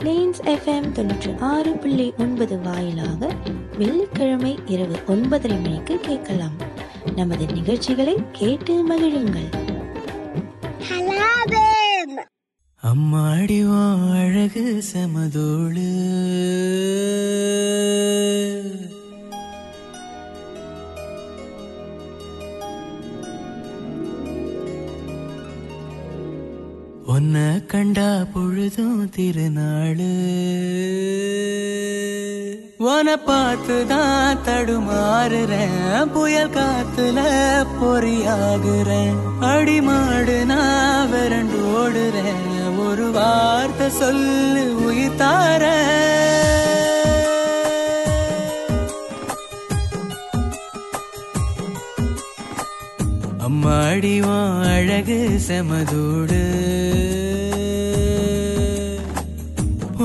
Planes FM 96.9 வாயிலாக வெள்ளிக்கிழமை இரவு 9:30 மணிக்கு கேட்கலாம். நமது நிகழ்ச்சிகளை கேட்டு மகிழுங்கள். அம்மாடி அழகு சமதோடு ஒன்ன கண்டா பொழுதும் திருநாளு உன பார்த்துதான் தடுமாறுறேன். புயல் காத்துல பொறியாகுறேன். அடிமாடு நான் விரண்டு ஓடுறேன். ஒரு வார்த்தை சொல்லு உயிர் தார. அம்மாடிவா அழகு செமதோடு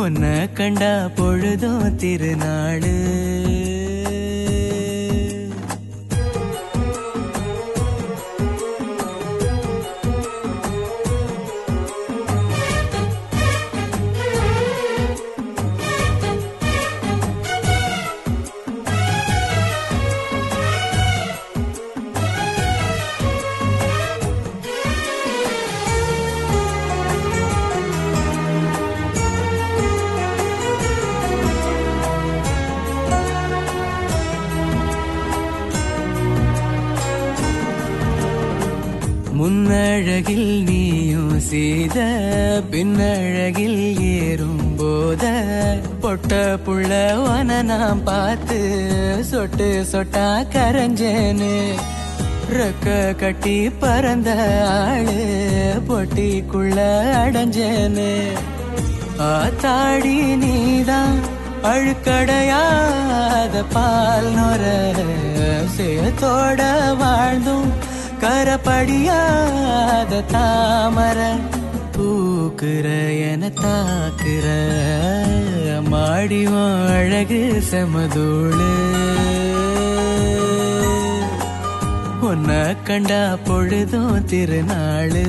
உன்ன கண்டா பொழுதும் திருநாளு. முன்னழகில் நீயும் சீத பின்னழகில் ஏறும் போத பொட்ட புள்ளவன நாம் பார்த்து சொட்டு சொட்டா கரைஞ்சேனு. ரெக்க கட்டி பறந்த ஆளு பொட்டிக்குள்ள அடைஞ்சேனு. ஆத்தாடி நீதான் அழுக்கடையாத பால் நொர. சேத்தோட வாழ்ந்தும் கரப்படியாத தாமர பூக்குற என தாக்குற மாடிவா அழகு செமதோடு உன்ன கண்டா பொழுதும் திருநாளு.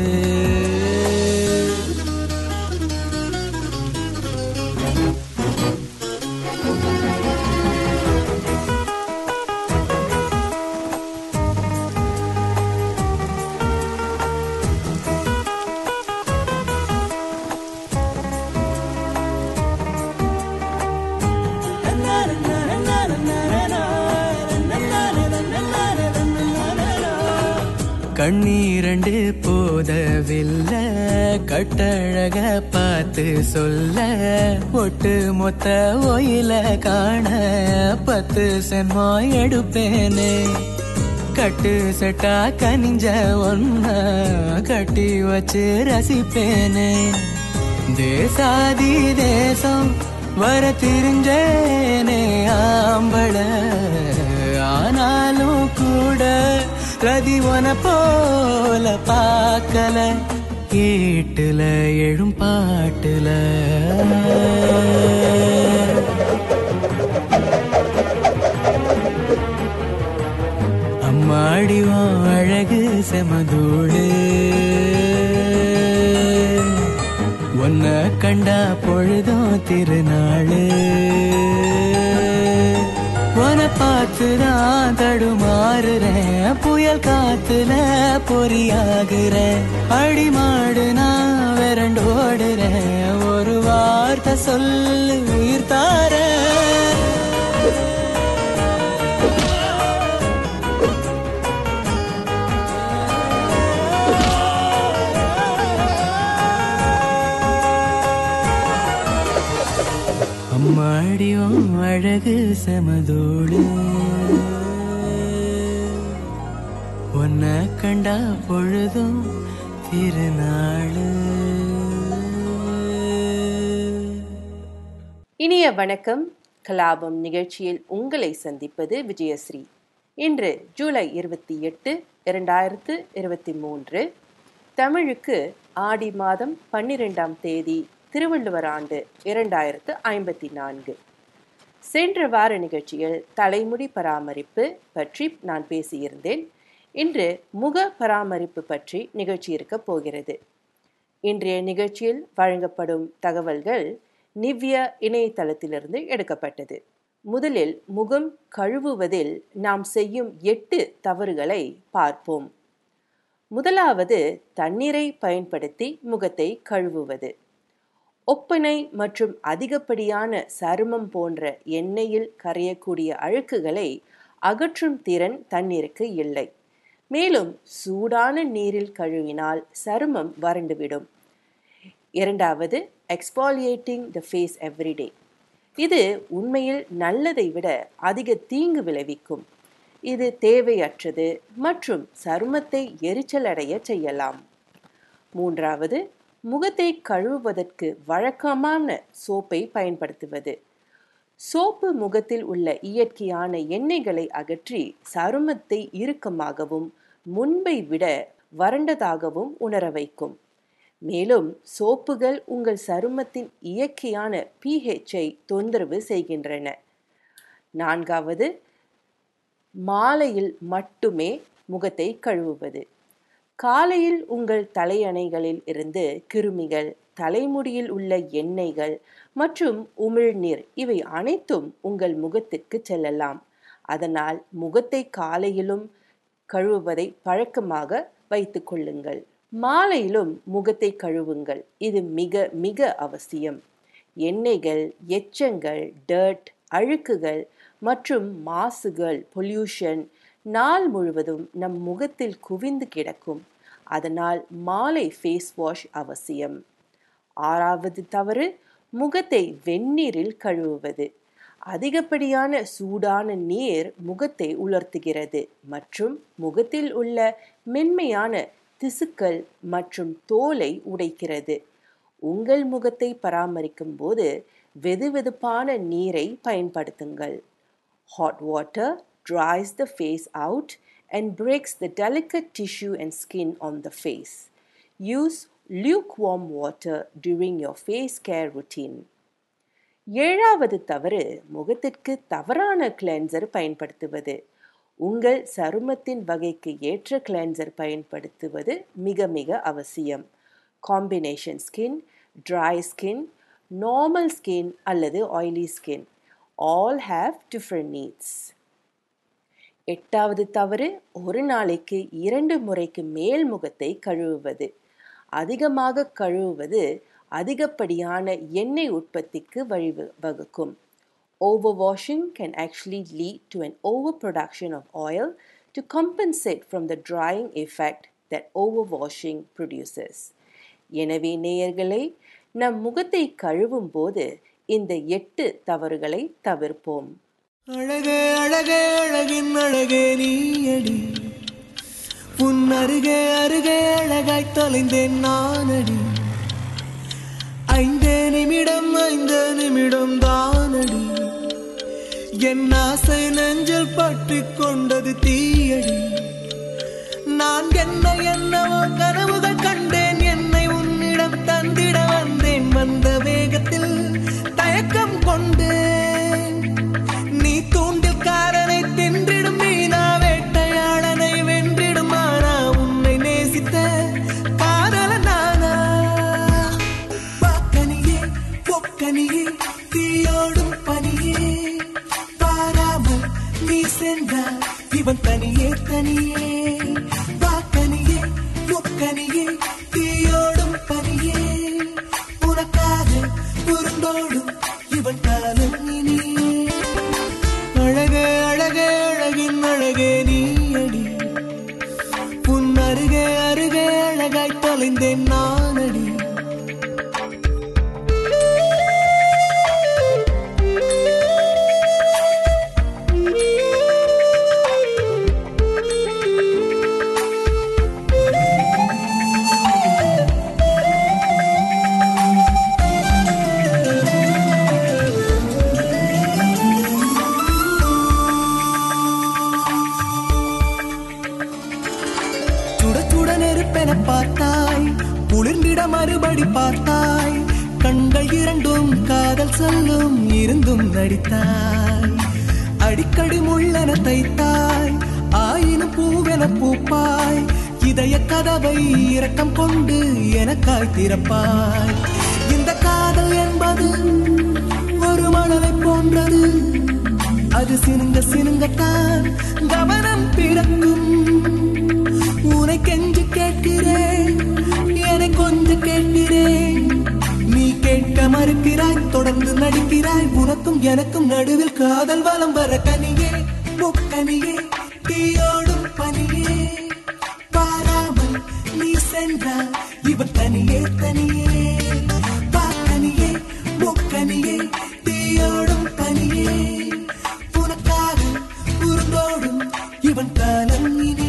கண்ணீரண்டு போதவில்லை கட்டழக பார்த்து சொல்ல ஒட்டு மொத்த ஒயில காண 10 சென்மோ எடுப்பேனே. கட்டு செட்டா கனிஞ்ச ஒன்னா கட்டி வச்சு ரசிப்பேனே. தேசாதி தேசம் வர திரிஞ்சேனே ஆம்பள. ஆனாலும் கூட ரதிவன போல பார்க்கல கேட்டுல எழும் பாட்டுல அம்மாடிவா அழகு செமதோடு ஒன்ன கண்டா பொழுதும் திருநாளு. உன பார்த்துதான் தடுமாறுறேன். புயல் காத்துல பொறியாகுறேன். அடிமாடு நான் விரண்டு ஓடுறேன். ஒரு வார்த்தை சொல்லு உயிர் தார. அம்மாடியும் அழகு செமதோடு உன்ன கண்டா பொழுதும் திருநாளு. இனிய வணக்கம். கலாபம் நிகழ்ச்சியில் உங்களை சந்திப்பது விஜயஸ்ரீ. இன்று ஜூலை 28, 2023. தமிழுக்கு ஆடி மாதம் 12ஆம் தேதி, திருவள்ளுவர் ஆண்டு 2054. சென்ற வார நிகழ்ச்சியில் தலைமுடி பராமரிப்பு பற்றி நான் பேசியிருந்தேன். இன்று முக பராமரிப்பு பற்றி நிகழ்ச்சி இருக்க போகிறது. இன்றைய நிகழ்ச்சியில் வழங்கப்படும் தகவல்கள் நிவ்ய இணையதளத்திலிருந்து எடுக்கப்பட்டது. முதலில் முகம் கழுவுவதில் நாம் செய்யும் 8 தவறுகளை பார்ப்போம். முதலாவது, தண்ணீரை பயன்படுத்தி முகத்தை கழுவுவது. ஒப்பனை மற்றும் அதிகப்படியான சருமம் போன்ற எண்ணெயில் கரையக்கூடிய அழுக்குகளை அகற்றும் திறன் தண்ணீருக்கு இல்லை. மேலும் சூடான நீரில் கழுவினால் சருமம் வறண்டுவிடும். 2வது, எக்ஸ்பாலியேட்டிங் த ஃபேஸ் எவ்ரிடே. இது உண்மையில் நல்லதை விட அதிக தீங்கு விளைவிக்கும். இது தேவையற்றது மற்றும் சருமத்தை எரிச்சலடைய செய்யலாம். 3வது, முகத்தை கழுவுவதற்கு வழக்கமான சோப்பை பயன்படுத்துவது. சோப்பு முகத்தில் உள்ள இயற்கையான எண்ணெய்களை அகற்றி சருமத்தை இறுக்கமாகவும் முன்பை விட வறண்டதாகவும் உணர வைக்கும். மேலும் சோப்புகள் உங்கள் சருமத்தின் இயற்கையான pH-ஐ தொந்தரவு செய்கின்றன. 4வது, மாலையில் மட்டுமே முகத்தை கழுவுவது. காலையில் உங்கள் தலையணைகளில் இருந்து கிருமிகள், தலைமுடியில் உள்ள எண்ணெய்கள் மற்றும் உமிழ்நீர் இவை அனைத்தும் உங்கள் முகத்திற்கு செல்லலாம். அதனால் முகத்தை காலையிலும் கழுவுவதை பழக்கமாக வைத்துக் கொள்ளுங்கள். மாலையிலும் முகத்தை கழுவுங்கள். இது மிக மிக அவசியம். எண்ணெய்கள், எச்சங்கள், டர்ட், அழுக்குகள் மற்றும் மாசுகள், பொல்யூஷன் நாள் முழுவதும் நம் முகத்தில் குவிந்து கிடக்கும். அதனால் மாலை ஃபேஸ் வாஷ் அவசியம். 6வது தவறு, முகத்தை வெந்நீரில் கழுவுவது. அதிகப்படியான சூடான நீர் முகத்தை உலர்த்துகிறது மற்றும் முகத்தில் உள்ள மென்மையான திசுக்கள் மற்றும் தோலை உடைக்கிறது. உங்கள் முகத்தை பராமரிக்கும் போது வெதுவெதுப்பான நீரை பயன்படுத்துங்கள். Hot water dries the face out and breaks the delicate tissue and skin on the face. Use lukewarm water during your face care routine. 7வது தவறு, முகத்திற்கு தவறான கிளென்சர் பயன்படுத்துவது. உங்கள் சருமத்தின் வகைக்கு ஏற்ற கிளென்சர் பயன்படுத்துவது மிக மிக அவசியம். Combination skin, dry skin, normal skin அல்லது oily skin all have different needs. 8வது தவறு, ஒரு நாளைக்கு 2 முறைக்கு மேல் முகத்தை கழுவுவது. அதிகமாக கழுவுவது அதிகப்படியான எண்ணெய் உற்பத்திக்கு வழிவகுக்கும். Overwashing can actually lead to an overproduction of oil to compensate from the drying effect that overwashing produces. எனவே நேயர்களே, நம் முகத்தை கழுவும் போது இந்த 8 தவறுகளை தவிர்ப்போம். அழகே அழகே அழகின் அழகே நீயடி, உன் அருகே அருகே அழகாய் தொலைந்தேன் நானடி. 5 நிமிடம் தானடி, என் ஆசை நெஞ்சில் பட்டு கொண்டது தீயடி. நான் என்ன என்னவோ கனவுகள் கண்டேன், என்னை உன்னிடம் தந்திட வந்தேன். வந்த வேகத்தில் தயக்கம் கொண்டேன். நீ தூண்டில் காரனை தின்றிடும் மீனா, வேட்டையாளனை வென்றிடுமானா, உன்னை நேசித்த காதல நானா. பாக்கனியே பொக்கனியே தீயோடும் பனியே, நீ சென்றால் இவன் தனியே தனியே. வாக்கனியே பொக்கனியே தீயோடும் பனியே, உனக்காக உருந்தோடும் இவன் காலம் இனியே. அழகே அழகே அழகின் அழகே நீயடி, உன் அருகே அருகே அழகாய் தொலைந்தேன் நானடி. வெளுப்பென பார்த்தாய், குளிர்ந்திட மறுபடி பார்த்தாய், கண்கள் இரண்டும் காதல் சொல்லும் இருந்தும் நடித்தாய், அடிக்கடி முள்ளென தைத்தாய், ஆயினும் பூவென பூப்பாய், இதய கதவை இரக்கம் கொண்டு எனக்காய் திறப்பாய். இந்த காதல் என்பது ஒரு மணலை போன்றது, அது சினுங்க சினுங்கத்தான் கவனம் பிறக்கும். உனை கெஞ்சு கேட்கிறேன், என்னை கொஞ்சம் கேட்கிறேன், நீ கேட்க மறுக்கிறாய், தொடர்ந்து நடிக்கிறாய், உனக்கும் எனக்கும் நடுவில் காதல் வலம் வர கனியே முக்கனியே தீயோடும் பனியே, பாராமல் நீ சென்றால் இவர் தனியே தனியே, பாக்கனியே முக்கனியே தீயோடும் பனியே, உனக்காக உருந்தோடும் இவன் காலம் இனியே.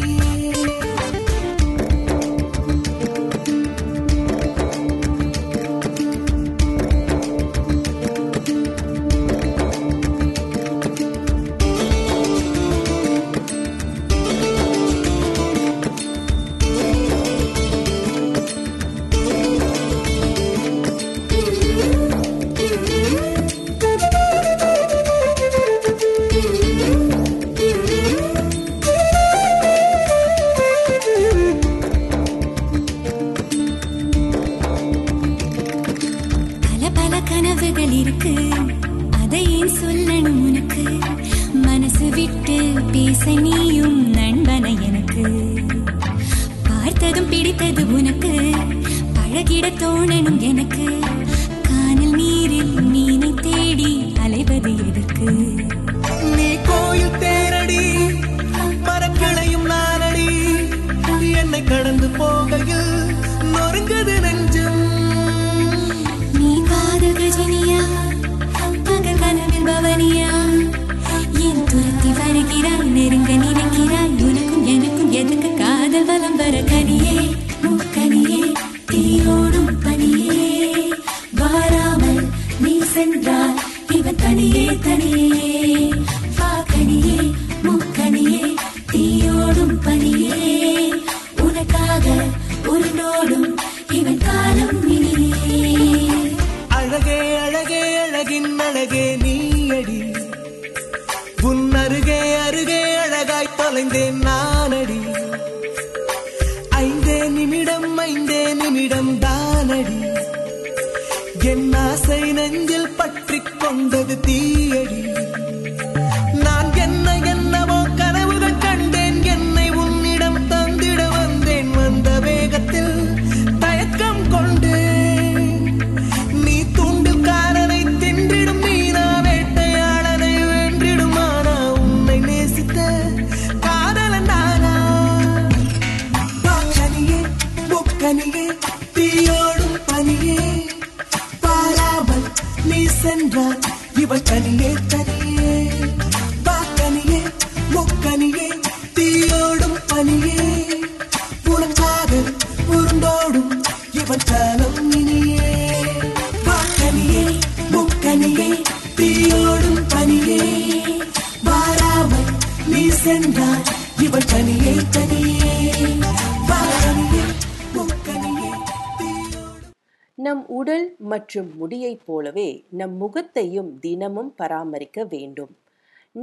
நம் உடல் மற்றும் முடியைப் போலவே நம் முகத்தையும் தினமும் பராமரிக்க வேண்டும்.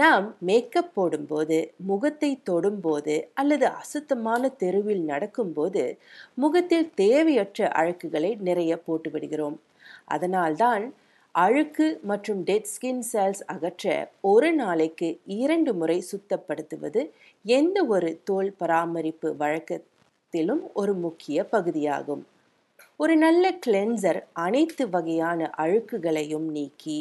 நாம் மேக்கப் போடும்போது, முகத்தை தொடும்போது அல்லது அசுத்தமான தெருவில் நடக்கும்போது முகத்தில் தேவையற்ற அழுக்குகளை நிறைய போட்டுவிடுகிறோம். அதனால்தான் அழுக்கு மற்றும் டெட் ஸ்கின் செல்ஸ் அகற்ற ஒரு நாளைக்கு 2 முறை சுத்தப்படுத்துவது எந்த ஒரு தோல் பராமரிப்பு வழக்கத்திலும் ஒரு முக்கிய பகுதியாகும். ஒரு நல்ல கிளென்சர் அனைத்து வகையான அழுக்குகளையும் நீக்கி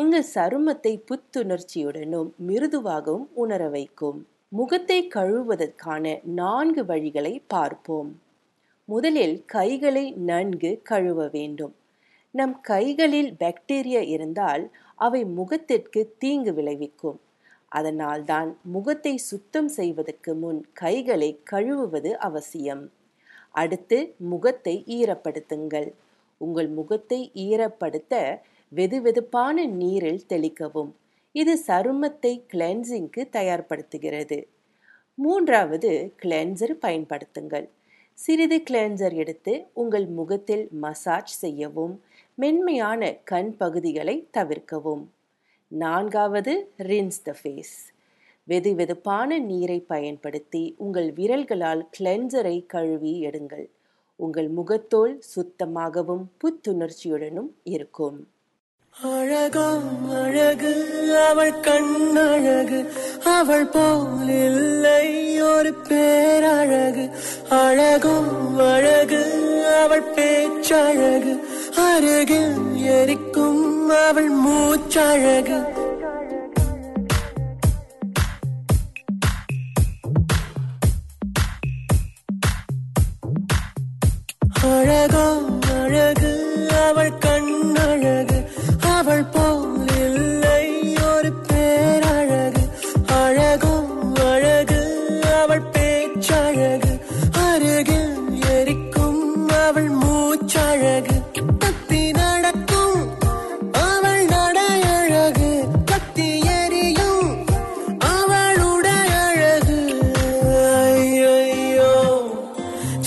உங்கள் சருமத்தை புத்துணர்ச்சியுடனும் மிருதுவாகவும் உணர வைக்கும். முகத்தை கழுவுவதற்கான 4 வழிகளை பார்ப்போம். முதலில் கைகளை நன்கு கழுவ வேண்டும். நம் கைகளில் பாக்டீரியா இருந்தால் அவை முகத்திற்கு தீங்கு விளைவிக்கும். அதனால்தான் முகத்தை சுத்தம் செய்வதற்கு முன் கைகளை கழுவுவது அவசியம். அடுத்து முகத்தை ஈரப்படுத்துங்கள். உங்கள் முகத்தை ஈரப்படுத்த வெதுவெதுப்பான நீரில் தெளிக்கவும். இது சருமத்தை கிளென்சிங்க்கு தயார்படுத்துகிறது. 3வது கிளென்சர் பயன்படுத்துங்கள். சிறிது கிளென்சர் எடுத்து உங்கள் முகத்தில் மசாஜ் செய்யவும், மென்மையான கண் பகுதிகளை தவிர்க்கவும். 4வது, ரின்ஸ் த ஃபேஸ். வெதுவெதுப்பான நீரை பயன்படுத்தி உங்கள் விரல்களால் கிளென்சரை கழுவி எடுங்கள். உங்கள் முகத்தோல் சுத்தமாகவும் புத்துணர்ச்சியுடனும் இருக்கும். அழகாம் அழகு அவள், கண்ணழகு அவள் போல் இல்லை ஒரு பேரழகு. அழகும் அழகு அவள், பேச்சழகு அருகில் எரிக்கும் அவள் மூச்சழகு. அழகாம் அழகு அவள், கண்ணழகு அவள் போல் இல்லை ஒரு பேரழகு. அழகும் அழகு அவள், பேச்சழகு அருகில் எரிக்கும் அவள் மூச்சழகு. கத்தி நடக்கும் அவள் நடையழகு, கத்தி எரியும் அவளுடைய அழகு. ஐயோ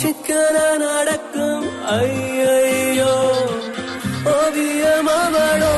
சிக்கன நடக்கும் ஐயோ ஓவியம் அவளோ.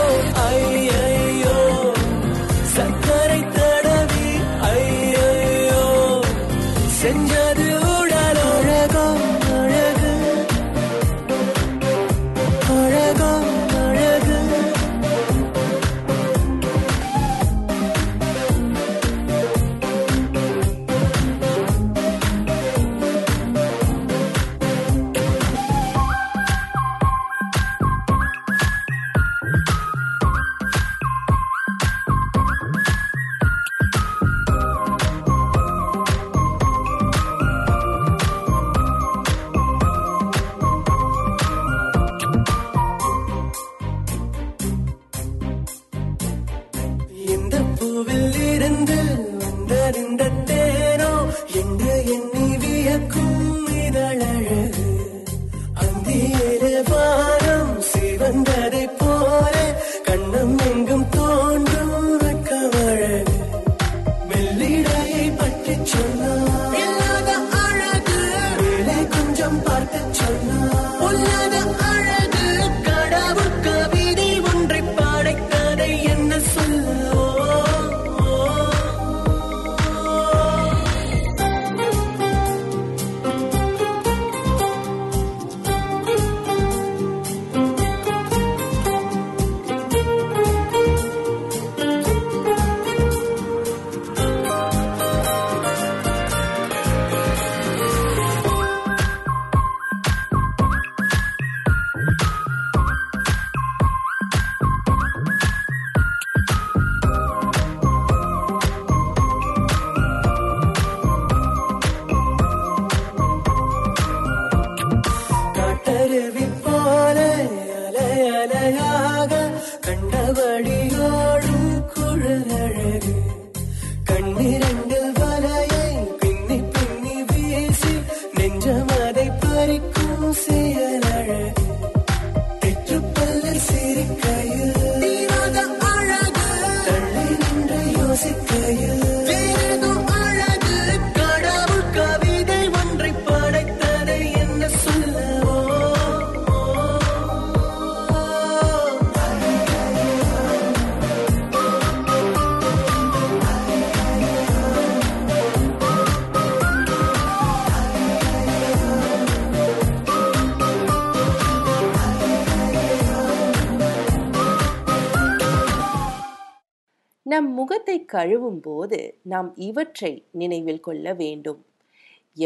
நம் முகத்தை கழுவும் போது நாம் இவற்றை நினைவில் கொள்ள வேண்டும்.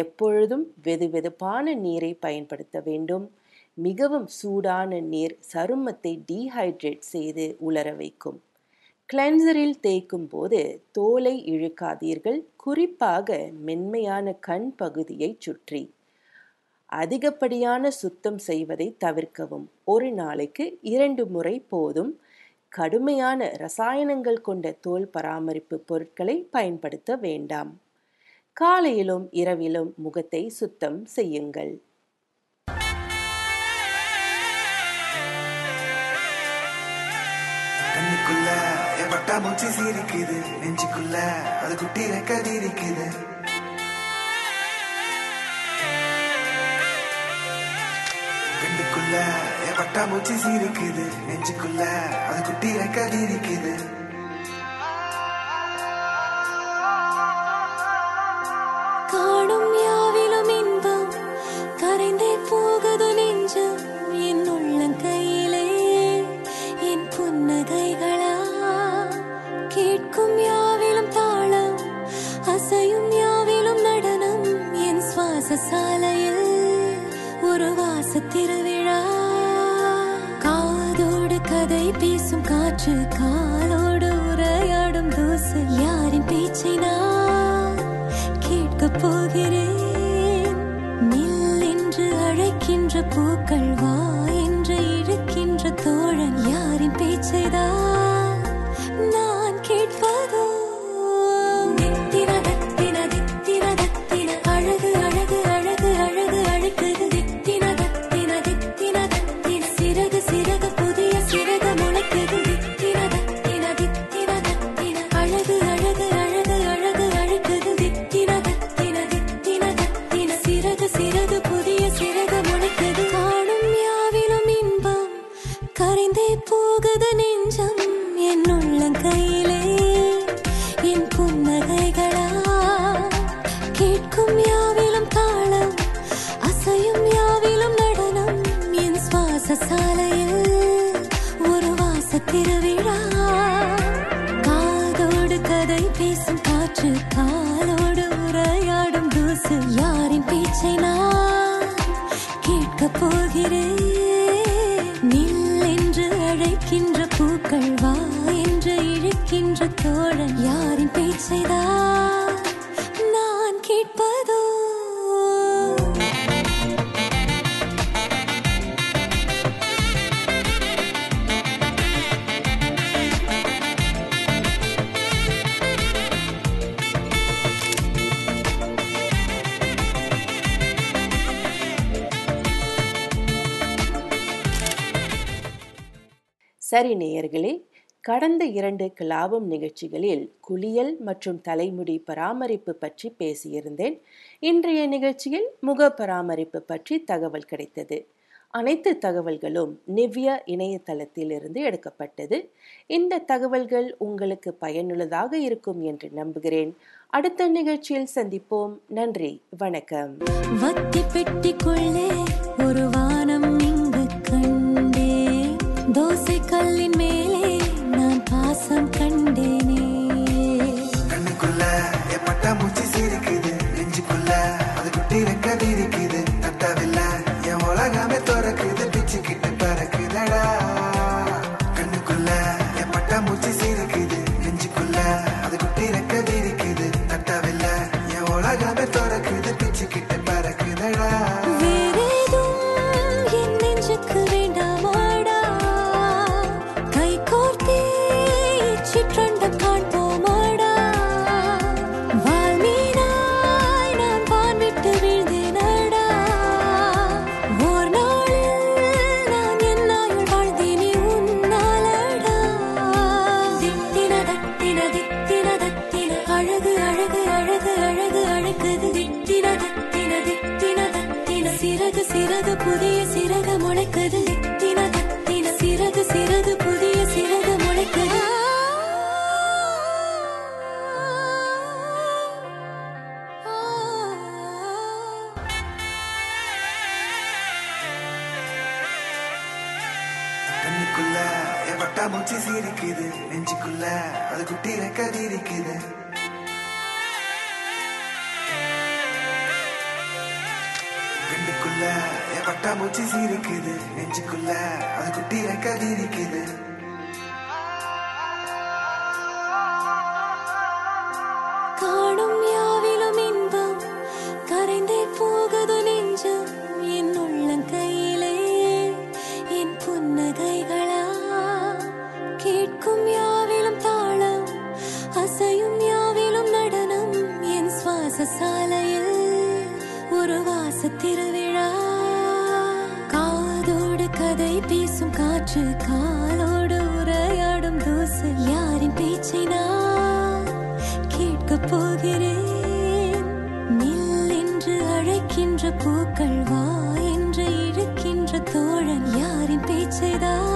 எப்பொழுதும் வெதுவெதுப்பான நீரை பயன்படுத்த வேண்டும். மிகவும் சூடான நீர் சருமத்தை டீஹைட்ரேட் செய்து உலர வைக்கும். கிளென்சரில் தேய்க்கும் போது தோலை இழுக்காதீர்கள், குறிப்பாக மென்மையான கண் பகுதியை சுற்றி. அதிகப்படியான சுத்தம் செய்வதை தவிர்க்கவும். ஒரு நாளைக்கு 2 முறை போதும். கடுமையான இரசாயனங்கள் கொண்ட தோல் பராமரிப்பு பொருட்களை பயன்படுத்த வேண்டாம். காலையிலும் இரவிலும் முகத்தை சுத்தம் செய்யுங்கள். பட்டாமூச்சி சீருக்குது நெஞ்சுக்குள்ள, அது குட்டி ரெக்காதி இருக்குது. காணும் யாவிலும் இன்பம் கரைந்தே போகுது நெஞ்சம், என் உள்ள கையிலே என் புன்னகைகளா கேட்கும் யாவிலும் தாளம், அசையும் யாவிலும் நடனம், என் சுவாச சாலையில் ஒரு வாச திருவிழா. கதை பேசும் காற்று, காலோடு உரையாடும் தூசு, யாரின் பேச்சை நான் கேட்க போகிறேன்? நில் என்று அழைக்கின்ற பூக்கள், வா என்று இழுக்கின்ற தோழன், யாரின் பேச்சை தான் நான் கேட்பதோ? தித்தின தத்தின தித்தின தத்தின அழகு அழகு அழகு அழகு அழுக்குது, தித்தின தத்தின தித்தின தத்தின சிறகு சிறகு சரி நேயர்களே, கடந்த 2 கலாபம் நிகழ்ச்சிகளில் குளியல் மற்றும் தலைமுடி பராமரிப்பு பற்றி பேசியிருந்தேன். இன்றைய நிகழ்ச்சியில் முக பராமரிப்பு பற்றி தகவல் கிடைத்தது. அனைத்து தகவல்களும் நிவ்யா இணையதளத்திலிருந்து எடுக்கப்பட்டது. இந்த தகவல்கள் உங்களுக்கு பயனுள்ளதாக இருக்கும் என்று நம்புகிறேன். அடுத்த நிகழ்ச்சியில் சந்திப்போம். நன்றி, வணக்கம். வத்தி பெட்டிக்குள்ளே ஒரு வானம் இங்கு கண்டே, தோசை கல்லின் மேலே நான் பாசம் கண்டேனே, கண்ணுக்குள்ள பட்டாமூச்சி சீருக்குது நெஞ்சுக்குள்ள, அது குட்டி ரெக்காதி இருக்குது, தட்டவில்லை என் உலகமே துறக்குது, பிச்சுக்கிட்டு பறக்குதடா, கண்ணுக்குள்ள பட்டாமூச்சி சீருக்குது நெஞ்சுக்குள்ள, அது குட்டி ரெக்காதி இருக்குது, தட்டவில்லை என் உலகமே துறக்குது, பிச்சுக்கிட்டு பறக்குதடா. பட்டாமூச்சி சீருக்குது நெஞ்சுக்குள்ள, அது குட்டி ரெக்காதி இருக்குது. கண்ணுக்குள்ள பட்டாமூச்சி சீருக்குது நெஞ்சுக்குள்ள, அது குட்டி ரெக்காதி இருக்குது. காணும் யாவிலும் இன்பம் கரைந்தே போகுது நெஞ்சம், என் உள்ள கையிலே என் புன்னகைகளா கேட்கும் யாவிலும் தாளம், அசையும் யாவிலும் நடனம், என் சுவாச சாலையில் ஒரு வாச திருவிழா. காதோடு கதை பேசும் காற்று, காலோடு உரையாடும் தூசு, யாரின் பேச்சை நான் கேட்க போகிறேன்? நில் என்று அழைக்கின்ற பூக்கள், வா என்று இழுக்கின்ற தோழன், செய்தார்.